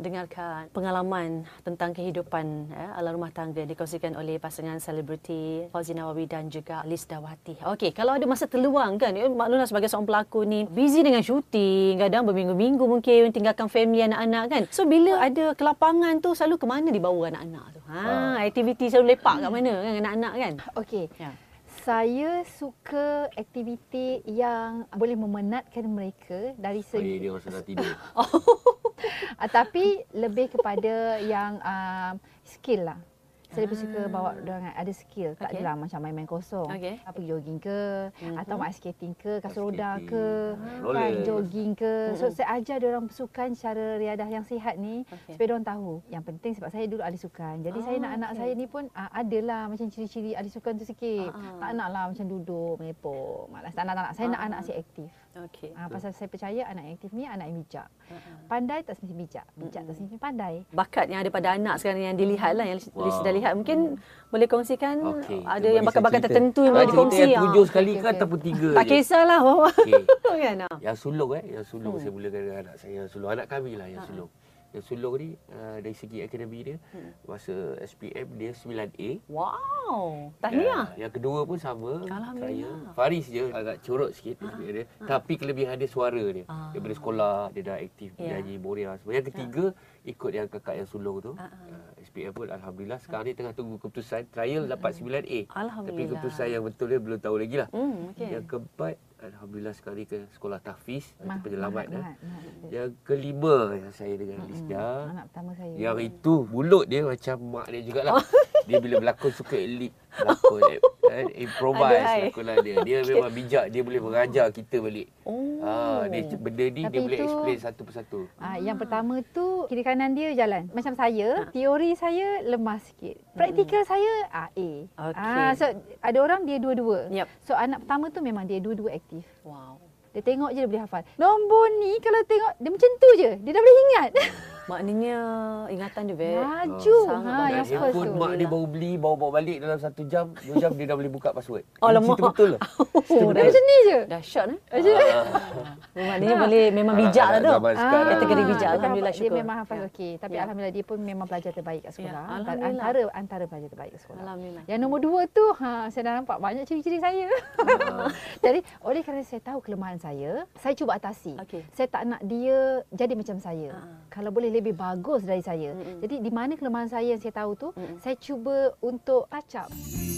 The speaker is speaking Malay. Dengarkan pengalaman tentang kehidupan ala rumah tangga dikongsikan oleh pasangan selebriti Fauzi Nawawi dan juga Liz Dawati. Okey, kalau ada masa terluang kan, maklumlah sebagai seorang pelakon ni busy dengan syuting, kadang berminggu-minggu mungkin tinggalkan family anak-anak kan. So bila ada kelapangan tu selalu ke mana dibawa anak-anak tu? Aktiviti selalu lepak kat mana kan anak-anak kan? Okey. Ya. Saya suka aktiviti yang boleh memenatkan mereka dari segi... Dia orang sudah tidur. Tapi lebih kepada yang skill lah. Saya lebih suka bawa mereka ada skill. Tak adalah macam main-main kosong. Pergi jogging ke, atau ice skating ke, kasut roda ke, jogging ke. So saya ajar mereka bersukan secara riadah yang sihat ni supaya mereka tahu. Yang penting sebab saya dulu ahli sukan. Jadi saya nak anak saya ni pun adalah macam ciri-ciri ahli sukan tu sikit. Tak naklah macam duduk, melepak, malas. Tak nak. Saya nak anak saya aktif. Pasal saya percaya anak aktif ni anak yang bijak. Pandai tak semestinya bijak. Bijak tak semestinya pandai. Bakat yang ada pada anak sekarang yang dilihatlah, yang sudah lihat mungkin boleh kongsikan. Ada yang bakat-bakat tertentu yang boleh dikongsi. Yang 7 sekali ke ataupun 3. Tak kisahlah. Yang sulung yang sulung saya mulakan dengan anak saya. Sulung anak kami lah yang sulung. Yang sulung ni dari segi akademi dia masa SPM dia 9A. Wow, tahniah. Yang kedua pun sama. Alhamdulillah. Saya Faris je agak curut sikit dia. Tapi kelebihan dia suara dia. Daripada sekolah dia dah aktif nyanyi Boria. Yang ketiga ikut yang kakak yang sulung tu. SPM pun alhamdulillah sekarang ni tengah tunggu keputusan trial dapat 9A. Alhamdulillah. Tapi keputusan yang betul dia belum tahu lagilah. Yang keempat alhamdulillah sekali ke sekolah tahfiz penyelamat dah. Yang kelima yang saya dengan Lizda. Anak pertama saya. Yang itu mulut dia macam mak dia jugalah. Dia bila berlakon suka elite, berlakon improvise lakonan dia. Dia memang bijak, dia boleh mengajar kita balik. Dia benda ni tapi dia boleh explain satu persatu. Yang pertama tu kiri kanan dia jalan. Macam saya, teori saya lemah sikit. Praktikal saya A. So ada orang dia dua-dua. So anak pertama tu memang dia dua-dua aktif. Wow. Dia tengok je dia boleh hafal. Nombor ni kalau tengok dia macam tu je. Dia dah boleh ingat. Maknanya ingatan dia baik. Laju. Yang first tu. Mak dia baru beli, bawa balik dalam 1 jam, 2 jam dia dah boleh buka password. Alamak. Betul lah. Dia macam ni je. Dahsyat eh. Maknanya boleh memang bijaklah tu. Kategori bijak. Alhamdulillah syukur. Dia memang hafal okey. Tapi alhamdulillah dia pun memang pelajar terbaik kat sekolah. Antara pelajar terbaik kat sekolah. Alhamdulillah. Yang nombor 2 tu saya dah nampak banyak ciri-ciri saya. Jadi oleh kerana saya tahu kelemahan saya cuba atasi. Saya tak nak dia jadi macam saya. Kalau boleh lebih bagus dari saya. Jadi di mana kelemahan saya yang saya tahu tu, saya cuba untuk touch up.